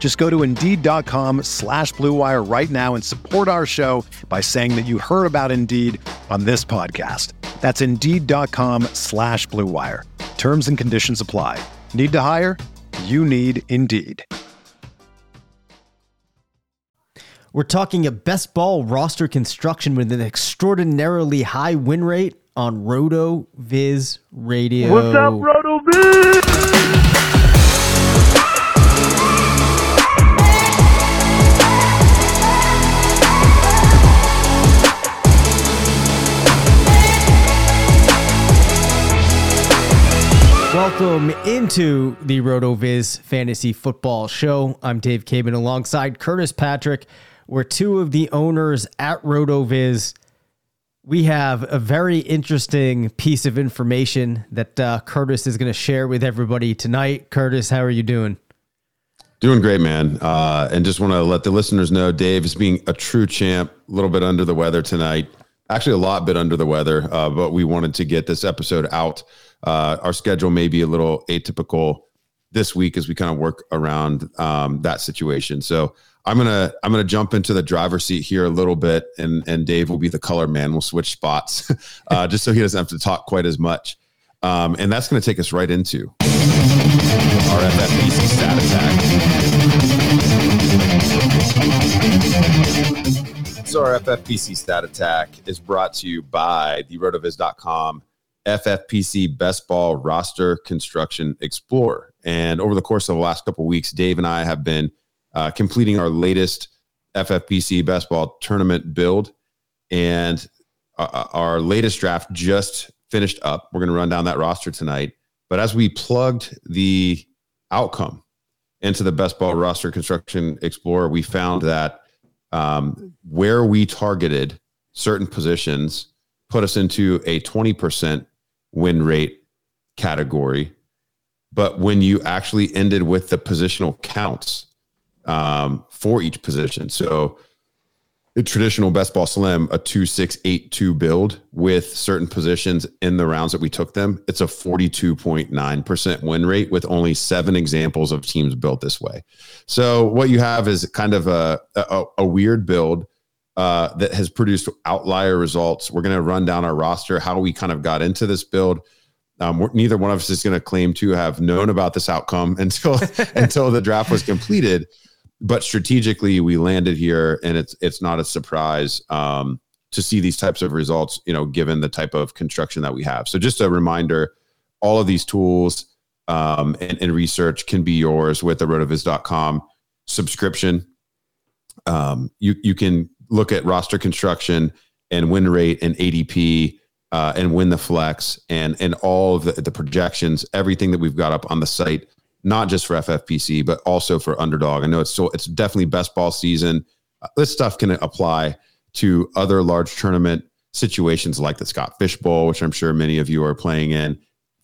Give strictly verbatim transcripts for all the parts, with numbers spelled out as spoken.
Just go to Indeed.com slash Blue Wire right now and support our show by saying that you heard about Indeed on this podcast. That's Indeed.com slash Blue Wire. Terms and conditions apply. Need to hire? You need Indeed. We're talking a best ball roster construction with an extraordinarily high win rate on RotoViz Radio. What's up, RotoViz? Welcome into the RotoViz Fantasy Football Show. I'm Dave Cabin alongside Curtis Patrick. We're two of the owners at RotoViz. We have a very interesting piece of information that uh, Curtis is going to share with everybody tonight. Curtis, how are you doing? Doing great, man. Uh, and just want to let the listeners know, Dave is being a true champ, a little bit under the weather tonight. Actually, a lot bit under the weather, uh, but we wanted to get this episode out. Uh, our schedule may be a little atypical this week as we kind of work around um, that situation. So I'm gonna I'm gonna jump into the driver's seat here a little bit, and and Dave will be the color man. We'll switch spots uh, just so he doesn't have to talk quite as much. Um, and that's going to take us right into our F F P C stat attack. So our F F P C stat attack is brought to you by the rotoviz dot com F F P C Best Ball Roster Construction Explorer. And over the course of the last couple of weeks, Dave and I have been uh, completing our latest F F P C Best Ball Tournament build. And uh, our latest draft just finished up. We're going to run down that roster tonight. But as we plugged the outcome into the Best Ball Roster Construction Explorer, we found that um, where we targeted certain positions put us into a twenty percent win rate category. But when you actually ended with the positional counts um, for each position, so the traditional best ball slim, a two six eight two build with certain positions in the rounds that we took them, it's a forty-two point nine percent win rate with only seven examples of teams built this way. So what you have is kind of a, a, a weird build Uh, that has produced outlier results. We're going to run down our roster, how we kind of got into this build. Um, we're, neither one of us is going to claim to have known about this outcome until until the draft was completed. But strategically, we landed here, and it's it's not a surprise um, to see these types of results, you know, given the type of construction that we have. So just a reminder, all of these tools um, and, and research can be yours with the rotoviz dot com subscription. Um, you you can look at roster construction and win rate and A D P uh, and win the flex and, and all of the, the projections, everything that we've got up on the site, not just for F F P C, but also for underdog. I know it's so it's definitely best ball season. Uh, this stuff can apply to other large tournament situations like the Scott Fish Bowl, which I'm sure many of you are playing in,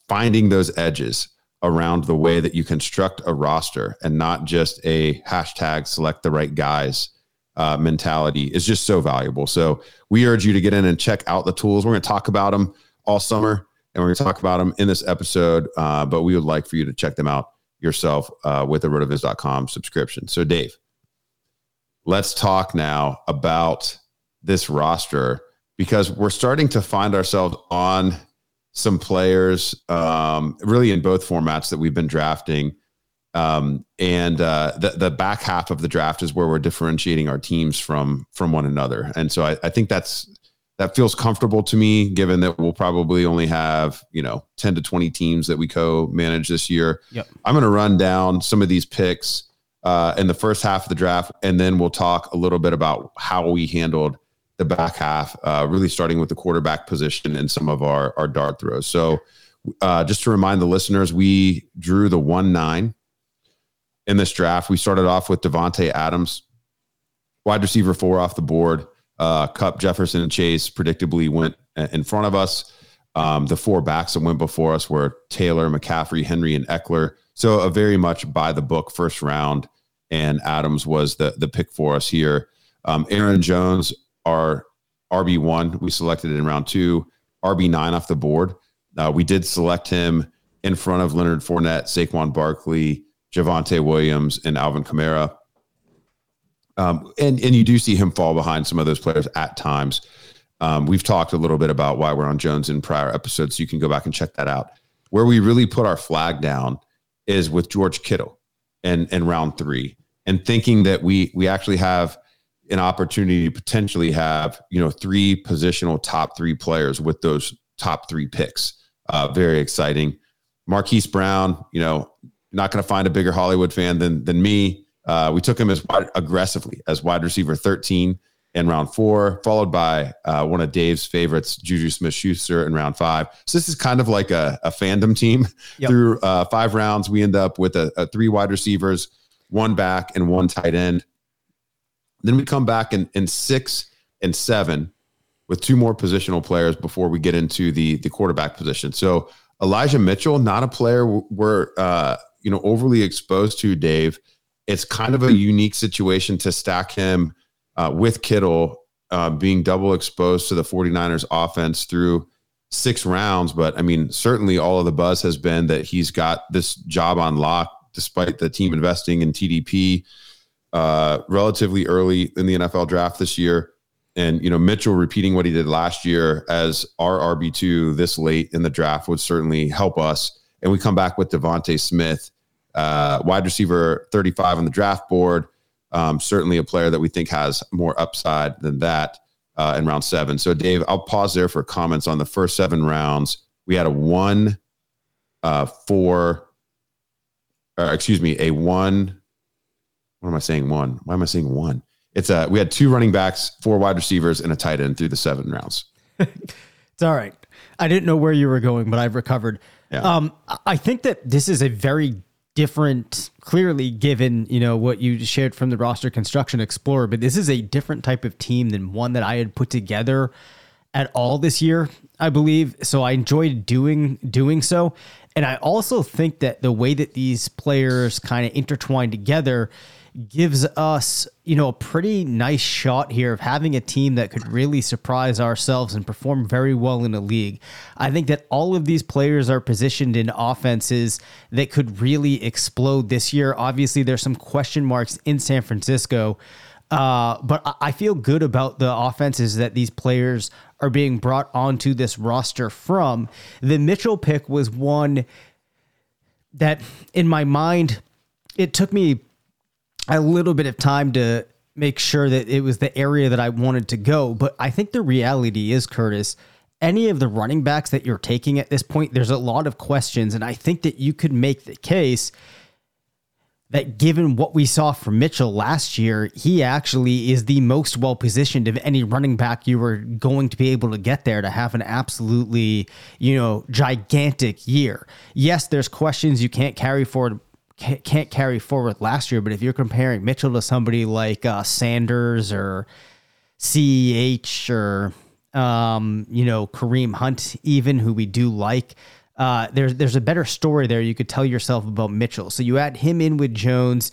finding those edges around the way that you construct a roster and not just a hashtag select the right guys Uh, mentality is just so valuable. So we urge you to get in and check out the tools. We're going to talk about them all summer, and we're going to talk about them in this episode, uh, but we would like for you to check them out yourself uh, with the rotoviz dot com subscription. So Dave, let's talk now about this roster because we're starting to find ourselves on some players um, really in both formats that we've been drafting. Um, and, uh, the, the back half of the draft is where we're differentiating our teams from, from one another. And so I, I think that's, that feels comfortable to me, given that we'll probably only have, you know, ten to twenty teams that we co-manage this year. Yep. I'm going to run down some of these picks uh, in the first half of the draft, and then we'll talk a little bit about how we handled the back half, uh, really starting with the quarterback position and some of our, our dart throws. So uh, just to remind the listeners, we drew the one nine in this draft. We started off with Devonte Adams, wide receiver four off the board. Uh, Cup, Jefferson, and Chase predictably went in front of us. Um, the four backs that went before us were Taylor, McCaffrey, Henry, and Eckler. So a very much by the book first round, and Adams was the the pick for us here. Um, Aaron Jones, our R B one, we selected in round two. R B nine off the board. Uh, we did select him in front of Leonard Fournette, Saquon Barkley, Javonte Williams, and Alvin Kamara. Um, and, and you do see him fall behind some of those players at times. Um, we've talked a little bit about why we're on Jones in prior episodes, so you can go back and check that out. Where we really put our flag down is with George Kittle and, and round three, and thinking that we we actually have an opportunity to potentially have, you know, three positional top three players with those top three picks. Uh, very exciting. Marquise Brown, you know, not going to find a bigger Hollywood fan than than me. Uh, we took him as wide, aggressively as wide receiver thirteen in round four, followed by uh, one of Dave's favorites, Juju Smith-Schuster, in round five. So this is kind of like a, a fandom team. Yep. Through uh, five rounds, we end up with a, a three wide receivers, one back, and one tight end. Then we come back in, in six and seven with two more positional players before we get into the the quarterback position. So Elijah Mitchell, not a player we're uh, you know overly exposed to, Dave. It's kind of a unique situation to stack him uh, with Kittle uh, being double exposed to the 49ers offense through six rounds. But I mean, certainly all of the buzz has been that he's got this job on lock, despite the team investing in T D P uh, relatively early in the N F L draft this year. And, you know, Mitchell repeating what he did last year as our R B two this late in the draft would certainly help us. And we come back with Devontae Smith, Uh, wide receiver thirty-five on the draft board. Um, certainly a player that we think has more upside than that uh, in round seven. So, Dave, I'll pause there for comments on the first seven rounds. We had a one, uh, four, or excuse me, a one. What am I saying? One. Why am I saying one? It's a, we had two running backs, four wide receivers, and a tight end through the seven rounds. It's all right. I didn't know where you were going, but I've recovered. Yeah. Um, I think that this is a very different, clearly, given, you know, what you shared from the roster construction explorer, but this is a different type of team than one that I had put together at all this year, I believe. So I enjoyed doing, doing so. And I also think that the way that these players kind of intertwine together gives us, you know, a pretty nice shot here of having a team that could really surprise ourselves and perform very well in a league. I think that all of these players are positioned in offenses that could really explode this year. Obviously, there's some question marks in San Francisco, uh, but I-, I feel good about the offenses that these players are being brought onto this roster from. The Mitchell pick was one that, in my mind, it took me a little bit of time to make sure that it was the area that I wanted to go. But I think the reality is, Curtis, any of the running backs that you're taking at this point, there's a lot of questions. And I think that you could make the case that given what we saw from Mitchell last year, he actually is the most well-positioned of any running back you were going to be able to get there to have an absolutely, you know, gigantic year. Yes, there's questions you can't carry forward can't carry forward last year, but if you're comparing Mitchell to somebody like uh, Sanders or C E H or, um, you know, Kareem Hunt, even, who we do like, uh, there's, there's a better story there you could tell yourself about Mitchell. So you add him in with Jones,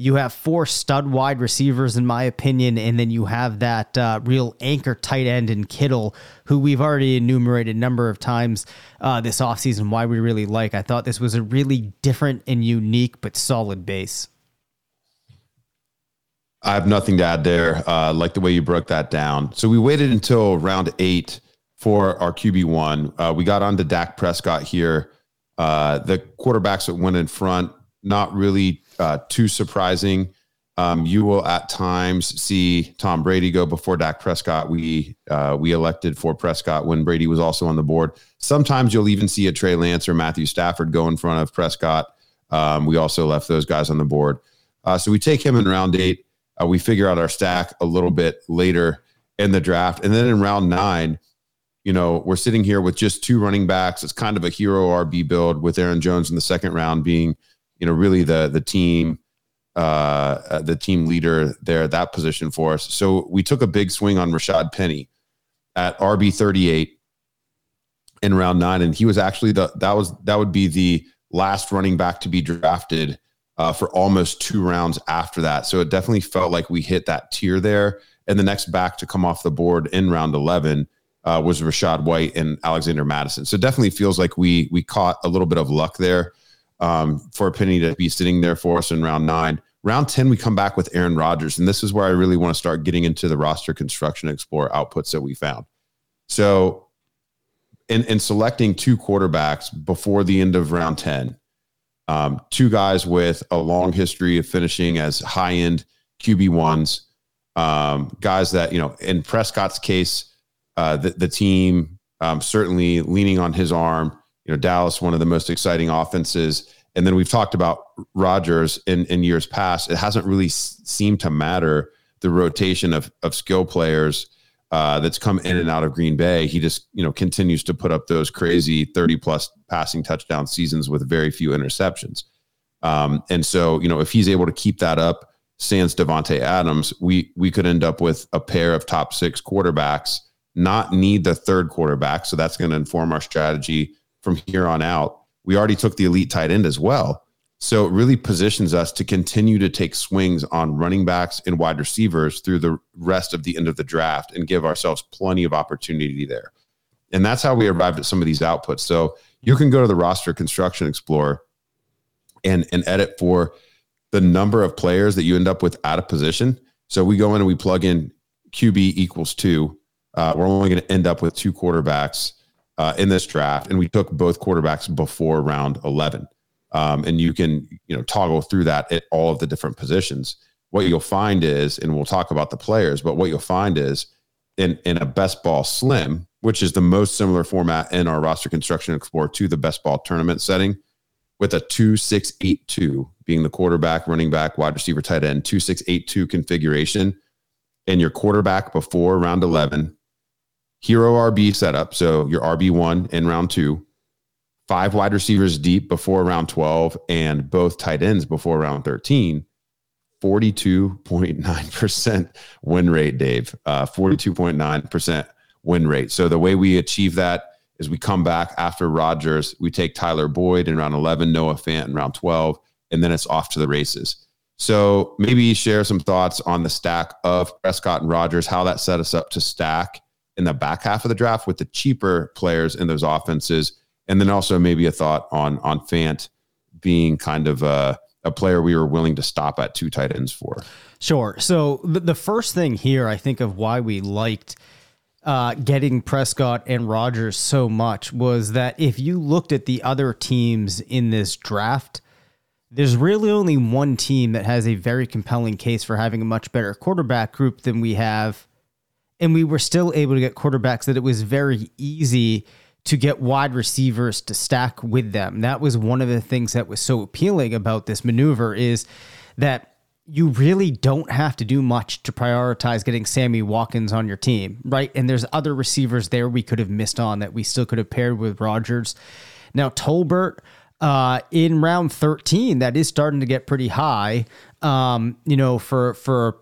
you have four stud wide receivers, in my opinion, and then you have that uh, real anchor tight end in Kittle, who we've already enumerated a number of times uh, this offseason why we really like. I thought this was a really different and unique but solid base. I have nothing to add there. Uh, like the way you broke that down. So we waited until round eight for our Q B one. Uh, we got on to Dak Prescott here. Uh, the quarterbacks that went in front, not really... Uh, too surprising. Um, you will at times see Tom Brady go before Dak Prescott. We uh, we elected for Prescott when Brady was also on the board. Sometimes you'll even see a Trey Lance or Matthew Stafford go in front of Prescott. Um, we also left those guys on the board. Uh, so we take him in round eight. Uh, we figure out our stack a little bit later in the draft. And then in round nine, you know, we're sitting here with just two running backs. It's kind of a hero R B build with Aaron Jones in the second round being, you know, really the the team Uh, the team leader there at that position for us. So we took a big swing on Rashad Penny at R B thirty-eight in round nine. And he was actually the, that was, that would be the last running back to be drafted uh, for almost two rounds after that. So it definitely felt like we hit that tier there. And the next back to come off the board in round eleven uh, was Rashad White and Alexander Madison. So it definitely feels like we, we caught a little bit of luck there um, for Penny to be sitting there for us in round nine. Round ten, we come back with Aaron Rodgers, and this is where I really want to start getting into the roster construction explorer outputs that we found. So in, in selecting two quarterbacks before the end of round ten, um, two guys with a long history of finishing as high-end Q B ones, um, guys that, you know, in Prescott's case, uh, the, the team um, certainly leaning on his arm, you know, Dallas, one of the most exciting offenses. And then we've talked about Rodgers in, in years past. It hasn't really s- seemed to matter the rotation of of skill players uh, that's come in and out of Green Bay. He just, you know, continues to put up those crazy thirty plus passing touchdown seasons with very few interceptions. Um, and so, you know, if he's able to keep that up, sans Devonte Adams, we we could end up with a pair of top six quarterbacks, not need the third quarterback. So that's going to inform our strategy from here on out. We already took the elite tight end as well. So it really positions us to continue to take swings on running backs and wide receivers through the rest of the end of the draft and give ourselves plenty of opportunity there. And that's how we arrived at some of these outputs. So you can go to the roster construction explorer and, and edit for the number of players that you end up with out of position. So we go in and we plug in Q B equals two. Uh, we're only going to end up with two quarterbacks Uh, in this draft, and we took both quarterbacks before round eleven. Um, and you can, you know, toggle through that at all of the different positions. What you'll find is, and we'll talk about the players, but what you'll find is in, in a best ball slim, which is the most similar format in our roster construction explorer to the best ball tournament setting, with a two six eight two being the quarterback, running back, wide receiver, tight end, two six eight two configuration, and your quarterback before round eleven. Hero R B setup, so your R B one in round two, five wide receivers deep before round twelve, and both tight ends before round thirteen, forty-two point nine percent win rate, Dave, uh, forty-two point nine percent win rate. So the way we achieve that is we come back after Rodgers, we take Tyler Boyd in round eleven, Noah Fant in round twelve, and then it's off to the races. So maybe share some thoughts on the stack of Prescott and Rodgers, how that set us up to stack in the back half of the draft with the cheaper players in those offenses. And then also maybe a thought on, on Fant being kind of a, a player we were willing to stop at two tight ends for. Sure. So the, the first thing here, I think, of why we liked uh, getting Prescott and Rodgers so much was that if you looked at the other teams in this draft, there's really only one team that has a very compelling case for having a much better quarterback group than we have. And we were still able to get quarterbacks that it was very easy to get wide receivers to stack with them. That was one of the things that was so appealing about this maneuver, is that you really don't have to do much to prioritize getting Sammy Watkins on your team, right? And there's other receivers there we could have missed on that we still could have paired with Rodgers. Now, Tolbert uh, in round thirteen, that is starting to get pretty high, um, you know, for for.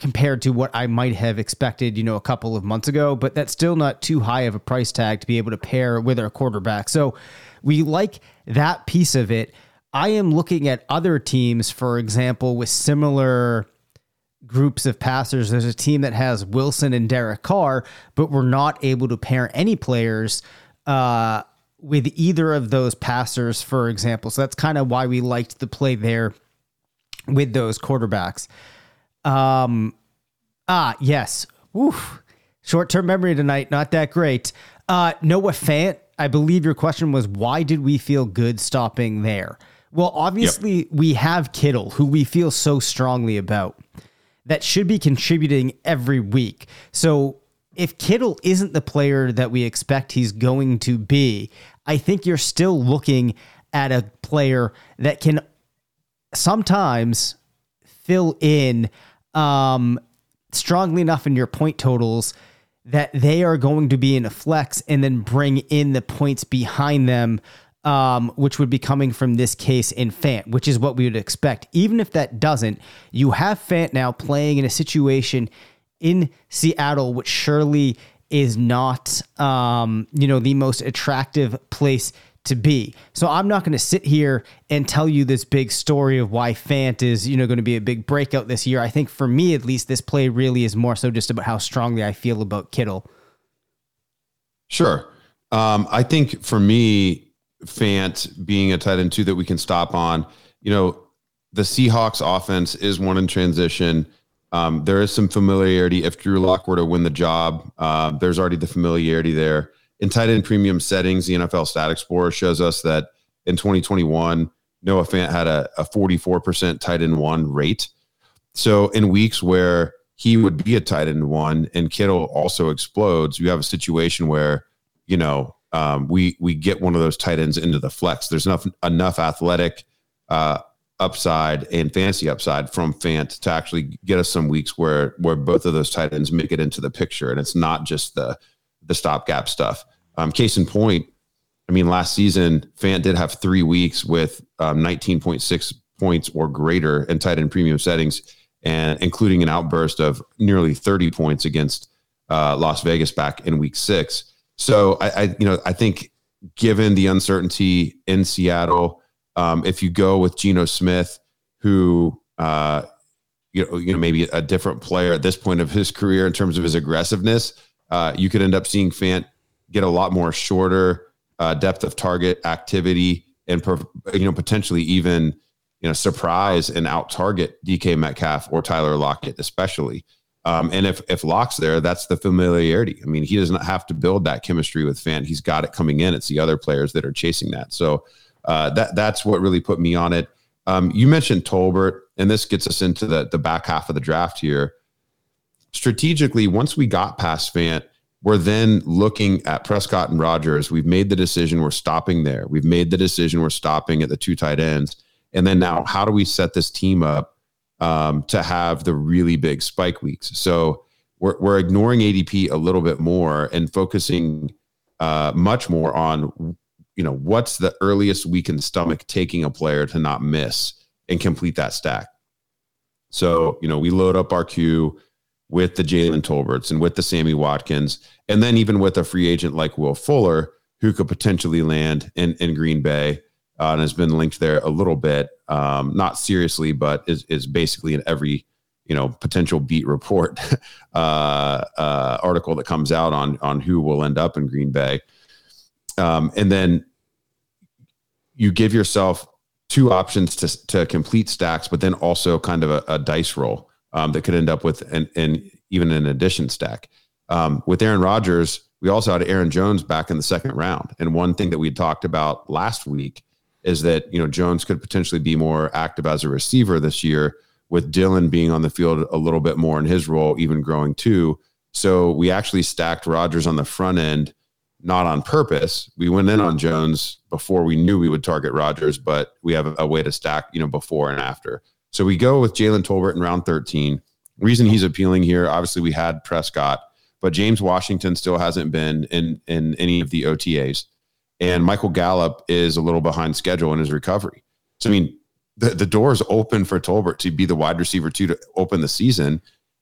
compared to what I might have expected, you know, a couple of months ago, but that's still not too high of a price tag to be able to pair with our quarterback. So we like that piece of it. I am looking at other teams, for example, with similar groups of passers. There's a team that has Wilson and Derek Carr, but we're not able to pair any players uh, with either of those passers, for example. So that's kind of why we liked the play there with those quarterbacks. Um, ah, yes. Oof. Short-term memory tonight, not that great. Uh, Noah Fant, I believe your question was, why did we feel good stopping there? Well, obviously, yep. we have Kittle, who we feel so strongly about, that should be contributing every week. So if Kittle isn't the player that we expect he's going to be, I think you're still looking at a player that can sometimes fill in um, strongly enough in your point totals that they are going to be in a flex and then bring in the points behind them, um, which would be coming from this case in Fant, which is what we would expect. Even if that doesn't, you have Fant now playing in a situation in Seattle, which surely is not, um, you know, the most attractive place to be. So I'm not going to sit here and tell you this big story of why Fant is, you know, going to be a big breakout this year. I think for me, at least, this play really is more so just about how strongly I feel about Kittle. Sure. Um, I think for me, Fant being a tight end two that we can stop on, you know, the Seahawks offense is one in transition. Um, there is some familiarity. If Drew Lock were to win the job, uh, there's already the familiarity there. In tight end premium settings, the N F L Stat Explorer shows us that in twenty twenty-one, Noah Fant had a, a forty-four percent tight end one rate. So in weeks where he would be a tight end one and Kittle also explodes, you have a situation where, you know, um, we we get one of those tight ends into the flex. There's enough, enough athletic uh, upside and fancy upside from Fant to actually get us some weeks where where both of those tight ends make it into the picture. And it's not just the the stopgap stuff. Um, case in point, I mean, last season, Fant did have three weeks with um, nineteen point six points or greater in tight end premium settings, and including an outburst of nearly thirty points against uh, Las Vegas back in week six. So I, I, you know, I think given the uncertainty in Seattle, um, if you go with Geno Smith, who, uh, you know, you know, maybe a different player at this point of his career in terms of his aggressiveness, Uh, you could end up seeing Fant get a lot more shorter uh, depth of target activity, and you know potentially even you know surprise and out target D K Metcalf or Tyler Lockett especially. Um, and if if Lock's there, that's the familiarity. I mean, he does not have to build that chemistry with Fant. He's got it coming in. It's the other players that are chasing that. So uh, that that's what really put me on it. Um, you mentioned Tolbert, and this gets us into the the back half of the draft here. Strategically, once we got past Fant, we're then looking at Prescott and Rodgers. We've made the decision. We're stopping there. We've made the decision. We're stopping at the two tight ends. And then now, how do we set this team up um, to have the really big spike weeks? So we're, we're ignoring A D P a little bit more and focusing uh, much more on, you know, what's the earliest we can stomach taking a player to not miss and complete that stack. So, you know, we load up our queue with the Jalen Tolberts and with the Sammy Watkins, and then even with a free agent like Will Fuller, who could potentially land in, in Green Bay uh, and has been linked there a little bit, um, not seriously, but is is basically in every you know potential beat report uh, uh, article that comes out on on who will end up in Green Bay. Um, and then you give yourself two options to to complete stacks, but then also kind of a, a dice roll. Um, that could end up with an, an even an addition stack. Um, with Aaron Rodgers, we also had Aaron Jones back in the second round. And one thing that we talked about last week is that, you know, Jones could potentially be more active as a receiver this year, with Dylan being on the field a little bit more in his role, even growing too. So we actually stacked Rodgers on the front end, not on purpose. We went in on Jones before we knew we would target Rodgers, but we have a, a way to stack, you know, before and after. So we go with Jalen Tolbert in round thirteen. Reason he's appealing here, obviously we had Prescott, but James Washington still hasn't been in, in any of the O T As. And Michael Gallup is a little behind schedule in his recovery. So, I mean, the, the door is open for Tolbert to be the wide receiver two to open the season.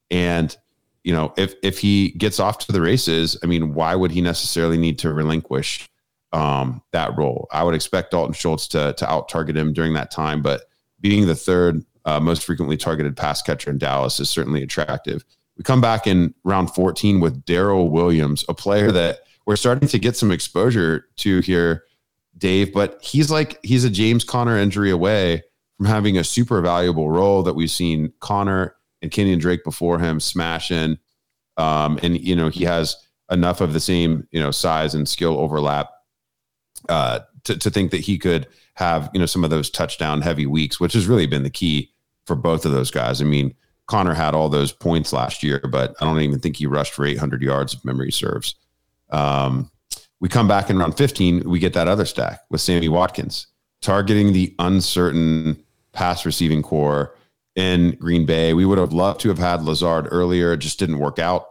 And, you know, if if he gets off to the races, I mean, why would he necessarily need to relinquish um, that role? I would expect Dalton Schultz to, to out-target him during that time, but being the third Uh, most frequently targeted pass catcher in Dallas is certainly attractive. We come back in round fourteen with Darrell Williams, a player that we're starting to get some exposure to here, Dave, but he's like, he's a James Conner injury away from having a super valuable role that we've seen Conner and Kenyon Drake before him smash in. Um, and, you know, he has enough of the same, you know, size and skill overlap uh, to, to think that he could have, you know, some of those touchdown heavy weeks, which has really been the key for both of those guys. I mean, Connor had all those points last year, but I don't even think he rushed for eight hundred yards if memory serves. Um, we come back in round fifteen, we get that other stack with Sammy Watkins, targeting the uncertain pass receiving core in Green Bay. We would have loved to have had Lazard earlier. It just didn't work out.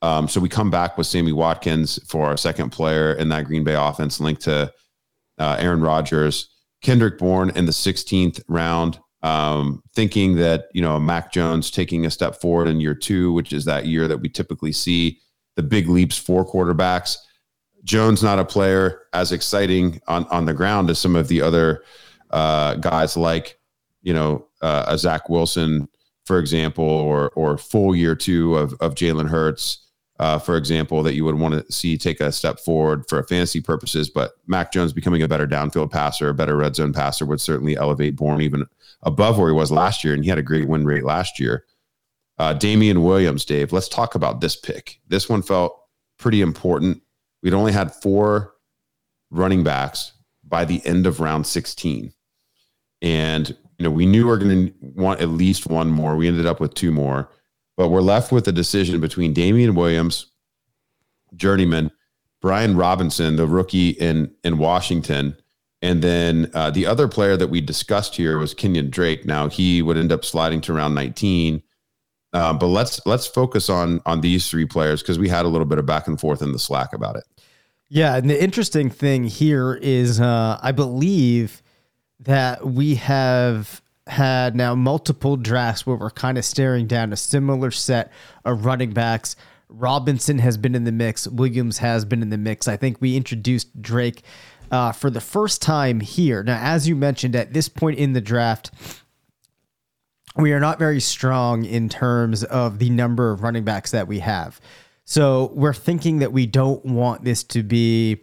Um, so we come back with Sammy Watkins for our second player in that Green Bay offense, linked to uh, Aaron Rodgers. Kendrick Bourne in the sixteenth round, um, thinking that, you know, Mac Jones taking a step forward in year two, which is that year that we typically see the big leaps for quarterbacks. Jones, not a player as exciting on, on the ground as some of the other uh, guys like, you know, uh, a Zach Wilson, for example, or or full year two of, of Jalen Hurts, uh, for example, that you would want to see take a step forward for fantasy purposes. But Mac Jones becoming a better downfield passer, a better red zone passer would certainly elevate Bourne even above where he was last year. And he had a great win rate last year. Uh, Damian Williams, Dave, let's talk about this pick. This one felt pretty important. We'd only had four running backs by the end of round sixteen. And, you know, we knew we were going to want at least one more. We ended up with two more, but we're left with a decision between Damian Williams, journeyman, Brian Robinson, the rookie in, in Washington. And then uh, the other player that we discussed here was Kenyon Drake. Now he would end up sliding to round nineteen. Uh, but let's let's focus on on these three players because we had a little bit of back and forth in the Slack about it. Yeah, and the interesting thing here is uh, I believe that we have had now multiple drafts where we're kind of staring down a similar set of running backs. Robinson has been in the mix. Williams has been in the mix. I think we introduced Drake uh, for the first time here. Now, as you mentioned, at this point in the draft, we are not very strong in terms of the number of running backs that we have. So we're thinking that we don't want this to be,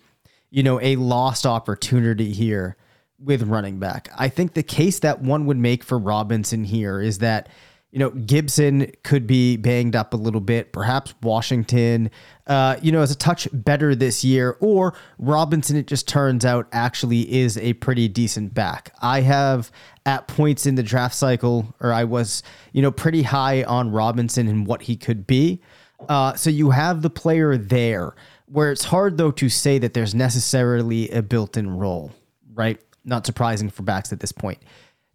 you know, a lost opportunity here with running back. I think the case that one would make for Robinson here is that, you know, Gibson could be banged up a little bit, perhaps Washington, uh, you know, is a touch better this year, or Robinson, it just turns out actually is a pretty decent back. I have at points in the draft cycle, or I was, you know, pretty high on Robinson and what he could be. Uh, so you have the player there where it's hard though to say that there's necessarily a built-in role, right? Not surprising for backs at this point.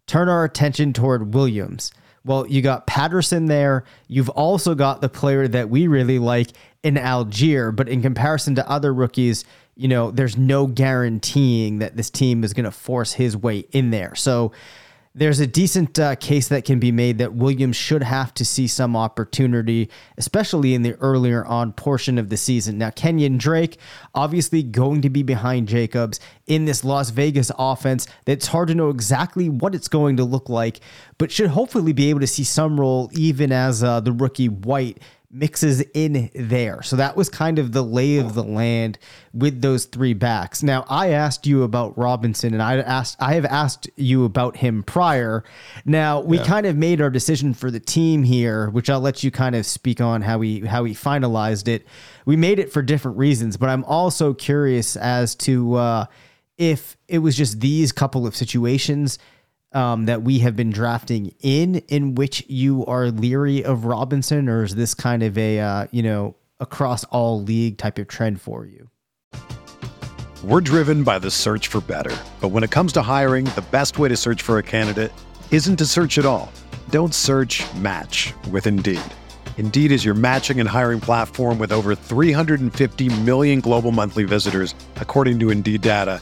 Turn our attention toward Williams. Well, you got Patterson there. You've also got the player that we really like in Algier, but in comparison to other rookies, you know, there's no guaranteeing that this team is going to force his way in there. So there's a decent uh, case that can be made that Williams should have to see some opportunity, especially in the earlier on portion of the season. Now, Kenyon Drake, obviously going to be behind Jacobs in this Las Vegas offense. It's hard to know exactly what it's going to look like, but should hopefully be able to see some role even as uh, the rookie White mixes in there. So that was kind of the lay of the land with those three backs. Now, I asked you about Robinson, and I asked, I have asked you about him prior. Now, we yeah. kind of made our decision for the team here, which I'll let you kind of speak on how we how we finalized it. We made it for different reasons, but I'm also curious as to uh, if it was just these couple of situations Um, that we have been drafting in, in which you are leery of Robinson, or is this kind of a, uh, you know, across all league type of trend for you? We're driven by the search for better, but when it comes to hiring, the best way to search for a candidate isn't to search at all. Don't search, match with Indeed. Indeed is your matching and hiring platform with over three hundred fifty million global monthly visitors, according to Indeed data,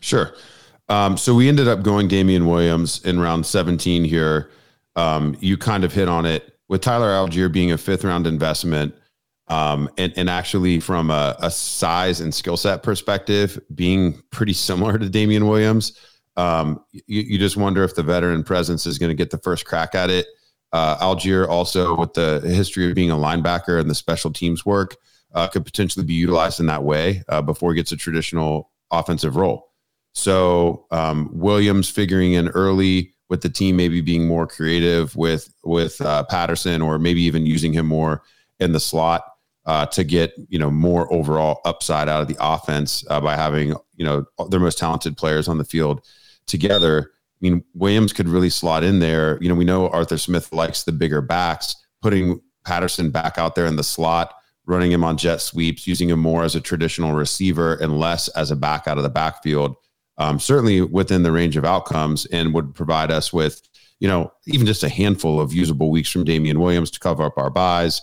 Sure. Um, so we ended up going Damian Williams in round seventeen here. Um, you kind of hit on it with Tyler Algier being a fifth round investment. Um, and, and actually from a, a size and skill set perspective, being pretty similar to Damian Williams. Um, you, you just wonder if the veteran presence is going to get the first crack at it. Uh, Algier also, with the history of being a linebacker and the special teams work, uh, could potentially be utilized in that way uh, before he gets a traditional offensive role. So um, Williams figuring in early with the team, maybe being more creative with, with uh, Patterson, or maybe even using him more in the slot uh, to get, you know, more overall upside out of the offense uh, by having, you know, their most talented players on the field together. I mean, Williams could really slot in there. You know, we know Arthur Smith likes the bigger backs, putting Patterson back out there in the slot, running him on jet sweeps, using him more as a traditional receiver and less as a back out of the backfield. Um, certainly within the range of outcomes, and would provide us with, you know, even just a handful of usable weeks from Damian Williams to cover up our buys.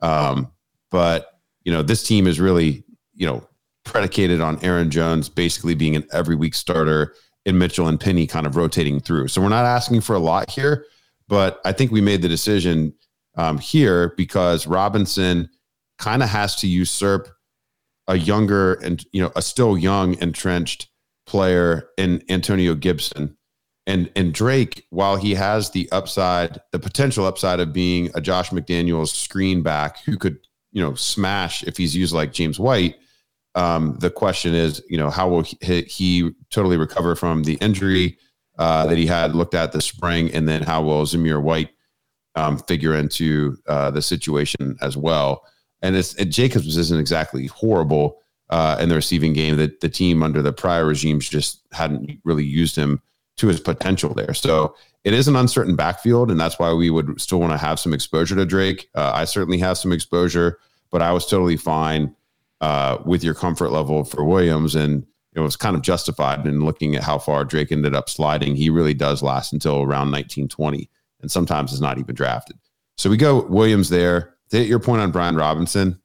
Um, but, you know, this team is really, you know, predicated on Aaron Jones basically being an every week starter and Mitchell and Penny kind of rotating through. So we're not asking for a lot here, but I think we made the decision um, here because Robinson kind of has to usurp a younger and, you know, a still young entrenched player in Antonio Gibson. And and Drake, while he has the upside, the potential upside of being a Josh McDaniels screen back who could, you know, smash if he's used like James White, um, the question is, you know, how will he, he totally recover from the injury uh, that he had looked at this spring? And then how will Zamir White um, figure into uh, the situation as well? And it's and Jacobs isn't exactly horrible Uh, in the receiving game, that the team under the prior regimes just hadn't really used him to his potential there. So it is an uncertain backfield, and that's why we would still want to have some exposure to Drake. Uh, I certainly have some exposure, but I was totally fine uh, with your comfort level for Williams, and it was kind of justified in looking at how far Drake ended up sliding. He really does last until around nineteen twenty, and sometimes is not even drafted. So we go Williams there. To hit your point on Brian Robinson,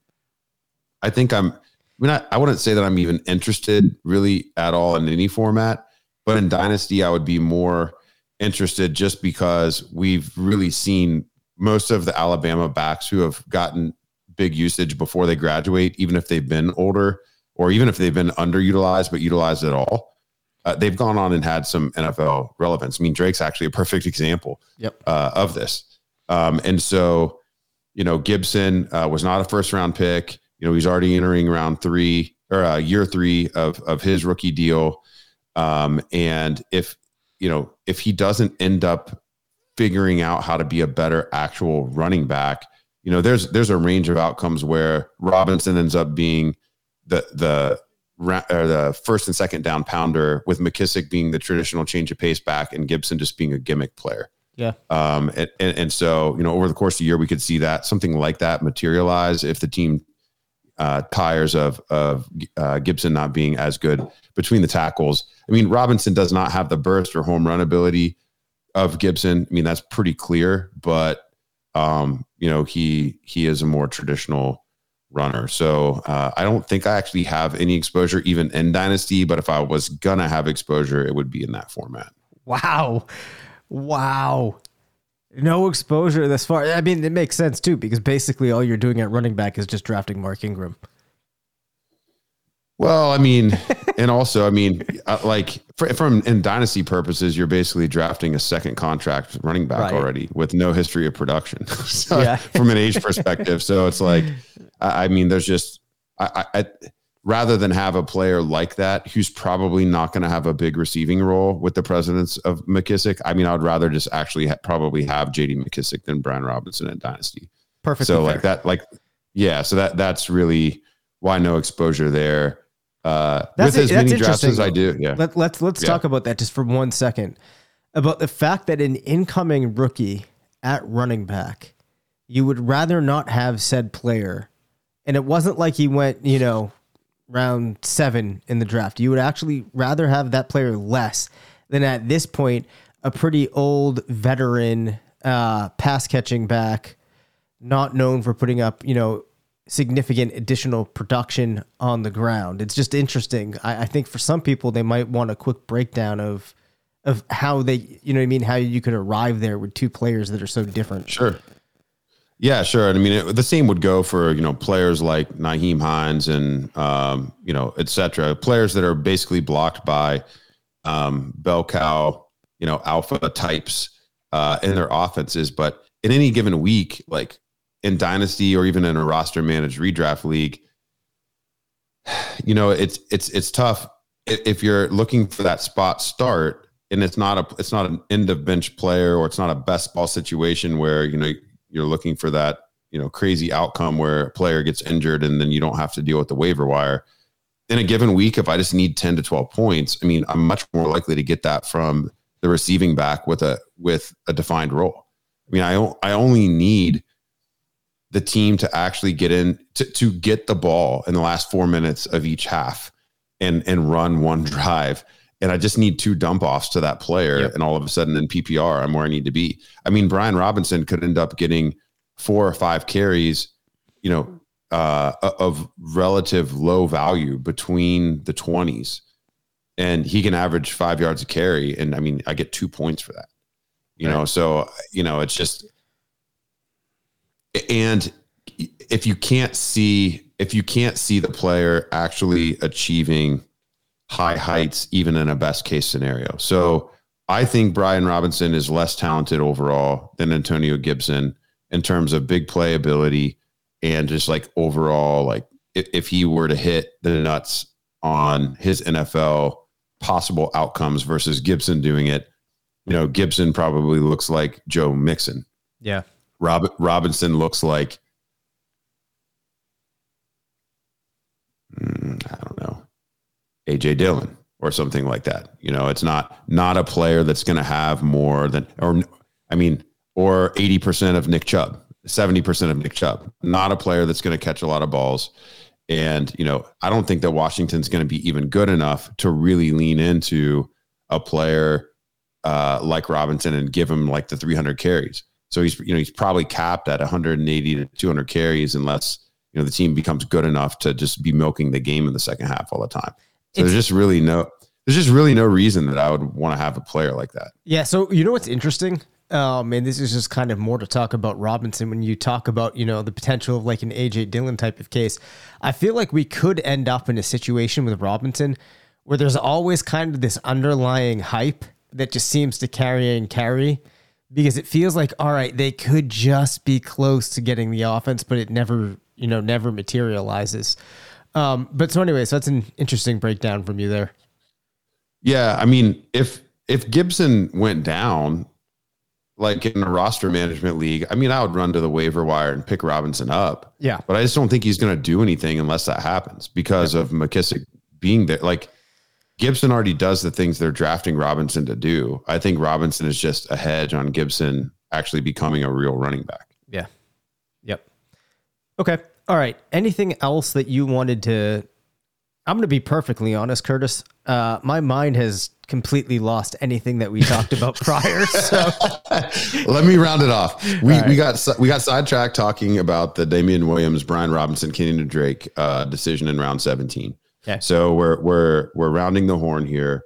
I think I'm... I mean, I, I wouldn't say that I'm even interested really at all in any format, but in Dynasty, I would be more interested just because we've really seen most of the Alabama backs who have gotten big usage before they graduate, even if they've been older or even if they've been underutilized, but utilized at all, uh, they've gone on and had some N F L relevance. I mean, Drake's actually a perfect example yep. uh, of this. Um, and so, you know, Gibson uh, was not a first round pick. You know, he's already entering round three or uh, year three of, of his rookie deal. Um, and if, you know, if he doesn't end up figuring out how to be a better actual running back, you know, there's, there's a range of outcomes where Robinson ends up being the, the, or the first and second down pounder, with McKissick being the traditional change of pace back and Gibson just being a gimmick player. Yeah. Um, and, and, and so, you know, over the course of the year, we could see that something like that materialize if the team Uh, tires of of uh, Gibson not being as good between the tackles. I mean, Robinson does not have the burst or home run ability of Gibson. I mean, that's pretty clear, but um, you know, he he is a more traditional runner. So uh, I don't think I actually have any exposure even in Dynasty, but if I was gonna have exposure, it would be in that format. Wow. Wow. No exposure this far. I mean, it makes sense, too, because basically all you're doing at running back is just drafting Mark Ingram. Well, I mean, and also, I mean, like for, from in Dynasty purposes, you're basically drafting a second contract running back right. already with no history of production so, yeah. from an age perspective. So it's like, I, I mean, there's just I, I, I rather than have a player like that who's probably not going to have a big receiving role with the presence of McKissick, I mean, I would rather just actually ha- probably have J D McKissick than Brian Robinson in Dynasty. Perfect. So fair. like that, like, yeah, so that that's really why no exposure there. Uh, that's with as that's many drafts as I do. Yeah. Let, let's let's yeah. talk about that just for one second, about the fact that an incoming rookie at running back, you would rather not have said player. And it wasn't like he went, you know, round seven in the draft. You would actually rather have that player less than at this point, a pretty old veteran uh, pass catching back, not known for putting up, you know, significant additional production on the ground. It's just interesting. I, I think for some people, they might want a quick breakdown of of how they, you know what I mean, how you could arrive there with two players that are so different. Sure. Yeah, sure. I mean, it, the same would go for, you know, players like Nyheim Hines and, um, you know, et cetera, players that are basically blocked by um, bell cow, you know, alpha types uh, in their offenses. But in any given week, like in Dynasty or even in a roster managed redraft league, you know, it's, it's, it's tough if you're looking for that spot start and it's not a, it's not an end of bench player or it's not a best ball situation where, you know, you're looking for that, you know, crazy outcome where a player gets injured and then you don't have to deal with the waiver wire. In a given week, if I just need ten to twelve points, I mean, I'm much more likely to get that from the receiving back with a with a defined role. I mean, I I only need the team to actually get in to, to get the ball in the last four minutes of each half and and run one drive. And I just need two dump offs to that player. Yep. And all of a sudden in P P R, I'm where I need to be. I mean, Brian Robinson could end up getting four or five carries, you know, uh, of relative low value between the twenties, and he can average five yards a carry. And I mean, I get two points for that, you right. know? So, you know, it's just, and if you can't see, if you can't see the player actually achieving high heights, even in a best case scenario. So I think Brian Robinson is less talented overall than Antonio Gibson in terms of big playability and just like overall, like if, if he were to hit the nuts on his N F L possible outcomes versus Gibson doing it, you know, Gibson probably looks like Joe Mixon. Yeah. Rob, Robinson looks like, mm, I don't know, A J Dillon or something like that. You know, it's not not a player that's going to have more than, or I mean, or eighty percent of Nick Chubb, seventy percent of Nick Chubb, not a player that's going to catch a lot of balls. And, you know, I don't think that Washington's going to be even good enough to really lean into a player uh, like Robinson and give him like the three hundred carries. So he's, you know, he's probably capped at one eighty to two hundred carries unless, you know, the team becomes good enough to just be milking the game in the second half all the time. So it's, there's just really no, there's just really no reason that I would want to have a player like that. Yeah. So you know what's interesting, um, and this is just kind of more to talk about Robinson. When you talk about, you know, the potential of like an A J Dillon type of case, I feel like we could end up in a situation with Robinson where there's always kind of this underlying hype that just seems to carry and carry. Because it feels like, all right, they could just be close to getting the offense, but it never, you know, never materializes. Um, but so anyway, so that's an interesting breakdown from you there. Yeah, I mean, if if Gibson went down, like in a roster management league, I mean, I would run to the waiver wire and pick Robinson up. Yeah. But I just don't think he's going to do anything unless that happens because yeah. of McKissick being there. Like, Gibson already does the things they're drafting Robinson to do. I think Robinson is just a hedge on Gibson actually becoming a real running back. Yeah. Yep. Okay. All right. Anything else that you wanted to... I'm going to be perfectly honest, Curtis. Uh, my mind has completely lost anything that we talked about prior. So let me round it off. We right. we got we got sidetracked talking about the Damian Williams, Brian Robinson, Kenyon Drake uh, decision in round seventeen. Okay. So we're we're we're rounding the horn here,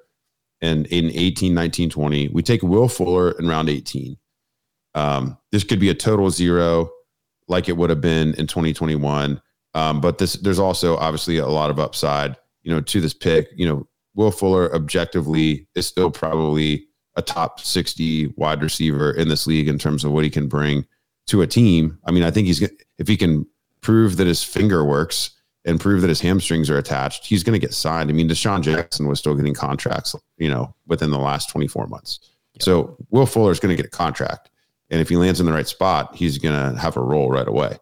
and in eighteen, nineteen, twenty, we take Will Fuller in round eighteen. Um, this could be a total zero, like it would have been in twenty twenty-one. Um, but this there's also obviously a lot of upside, you know, to this pick. You know, Will Fuller objectively is still probably a top sixty wide receiver in this league in terms of what he can bring to a team. I mean, I think he's if he can prove that his finger works and prove that his hamstrings are attached, he's going to get signed. I mean, Deshaun Jackson was still getting contracts, you know, within the last twenty-four months. Yep. So Will Fuller is going to get a contract. And if he lands in the right spot, he's going to have a role right away.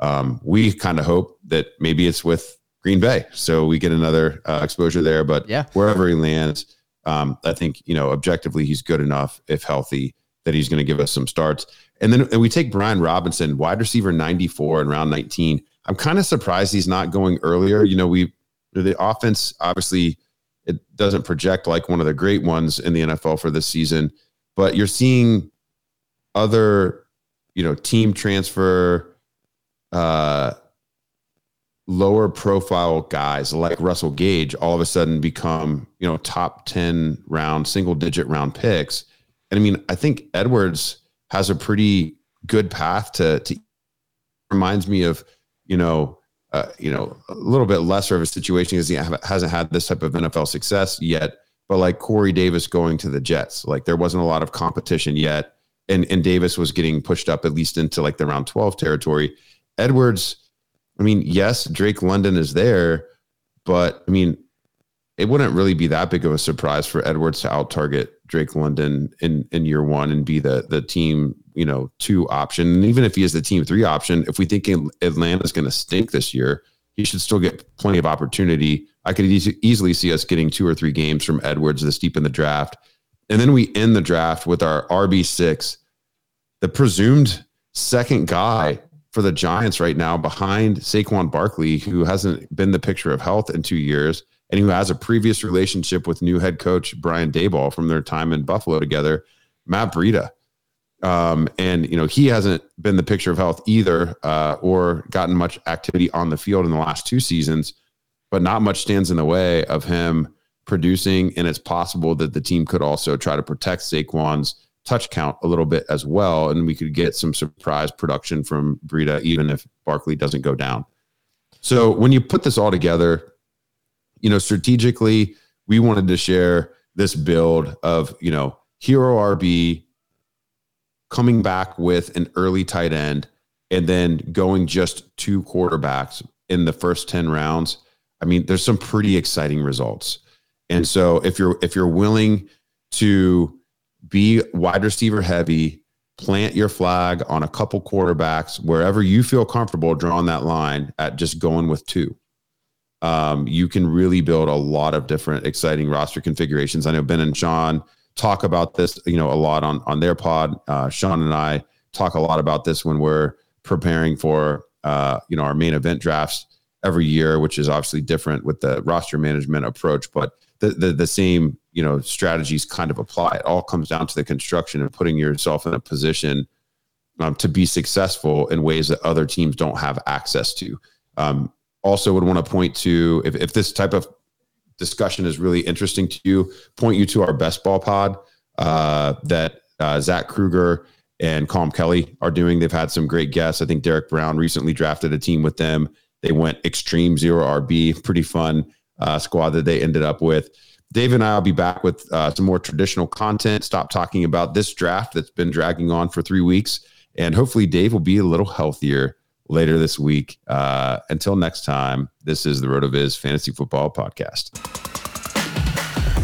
Um, we kind of hope that maybe it's with Green Bay. So we get another uh, exposure there, but yeah. wherever he lands, um, I think, you know, objectively he's good enough if healthy that he's going to give us some starts. And then and we take Brian Robinson, wide receiver ninety-four in round nineteen. I'm kind of surprised he's not going earlier. You know, we the offense, obviously, it doesn't project like one of the great ones in the N F L for this season, but you're seeing other, you know, team transfer, uh, lower profile guys like Russell Gage all of a sudden become, you know, top ten round, single digit round picks. And I mean, I think Edwards has a pretty good path to, to reminds me of, you know, uh, you know, a little bit lesser of a situation because he hasn't had this type of N F L success yet, but like Corey Davis going to the Jets, like there wasn't a lot of competition yet. And, and Davis was getting pushed up at least into like the round twelve territory. Edwards, I mean, yes, Drake London is there, but I mean, it wouldn't really be that big of a surprise for Edwards to out-target Drake London in, in year one and be the the team, you know, two option. And even if he is the team three option, if we think Atlanta's going to stink this year, he should still get plenty of opportunity. I could e- easily see us getting two or three games from Edwards this deep in the draft. And then we end the draft with our R B six, the presumed second guy for the Giants right now behind Saquon Barkley, who hasn't been the picture of health in two years and who has a previous relationship with new head coach Brian Daboll from their time in Buffalo together, Matt Breida. Um, and, you know, he hasn't been the picture of health either uh, or gotten much activity on the field in the last two seasons, but not much stands in the way of him producing. And it's possible that the team could also try to protect Saquon's touch count a little bit as well, and we could get some surprise production from Breida even if Barkley doesn't go down. So when you put this all together, you know, strategically, we wanted to share this build of, you know, hero R B coming back with an early tight end and then going just two quarterbacks in the first ten rounds. I mean, there's some pretty exciting results. And so if you're if you're willing to be wide receiver heavy, plant your flag on a couple quarterbacks wherever you feel comfortable drawing that line at just going with two. Um, you can really build a lot of different exciting roster configurations. I know Ben and Sean talk about this, you know, a lot on, on their pod. Uh, Sean and I talk a lot about this when we're preparing for, uh, you know, our main event drafts every year, which is obviously different with the roster management approach, but the, the, the same, you know, strategies kind of apply. It all comes down to the construction and putting yourself in a position um, to be successful in ways that other teams don't have access to. Um, also would want to point to, if, if this type of discussion is really interesting to you, point you to our best ball pod uh, that uh, Zach Kruger and Calm Kelly are doing. They've had some great guests. I think Derek Brown recently drafted a team with them. They went extreme zero R B, pretty fun uh, squad that they ended up with. Dave and I will be back with uh, some more traditional content. Stop talking about this draft that's been dragging on for three weeks. And hopefully Dave will be a little healthier later this week. Uh, until next time, this is the RotoViz Fantasy Football Podcast.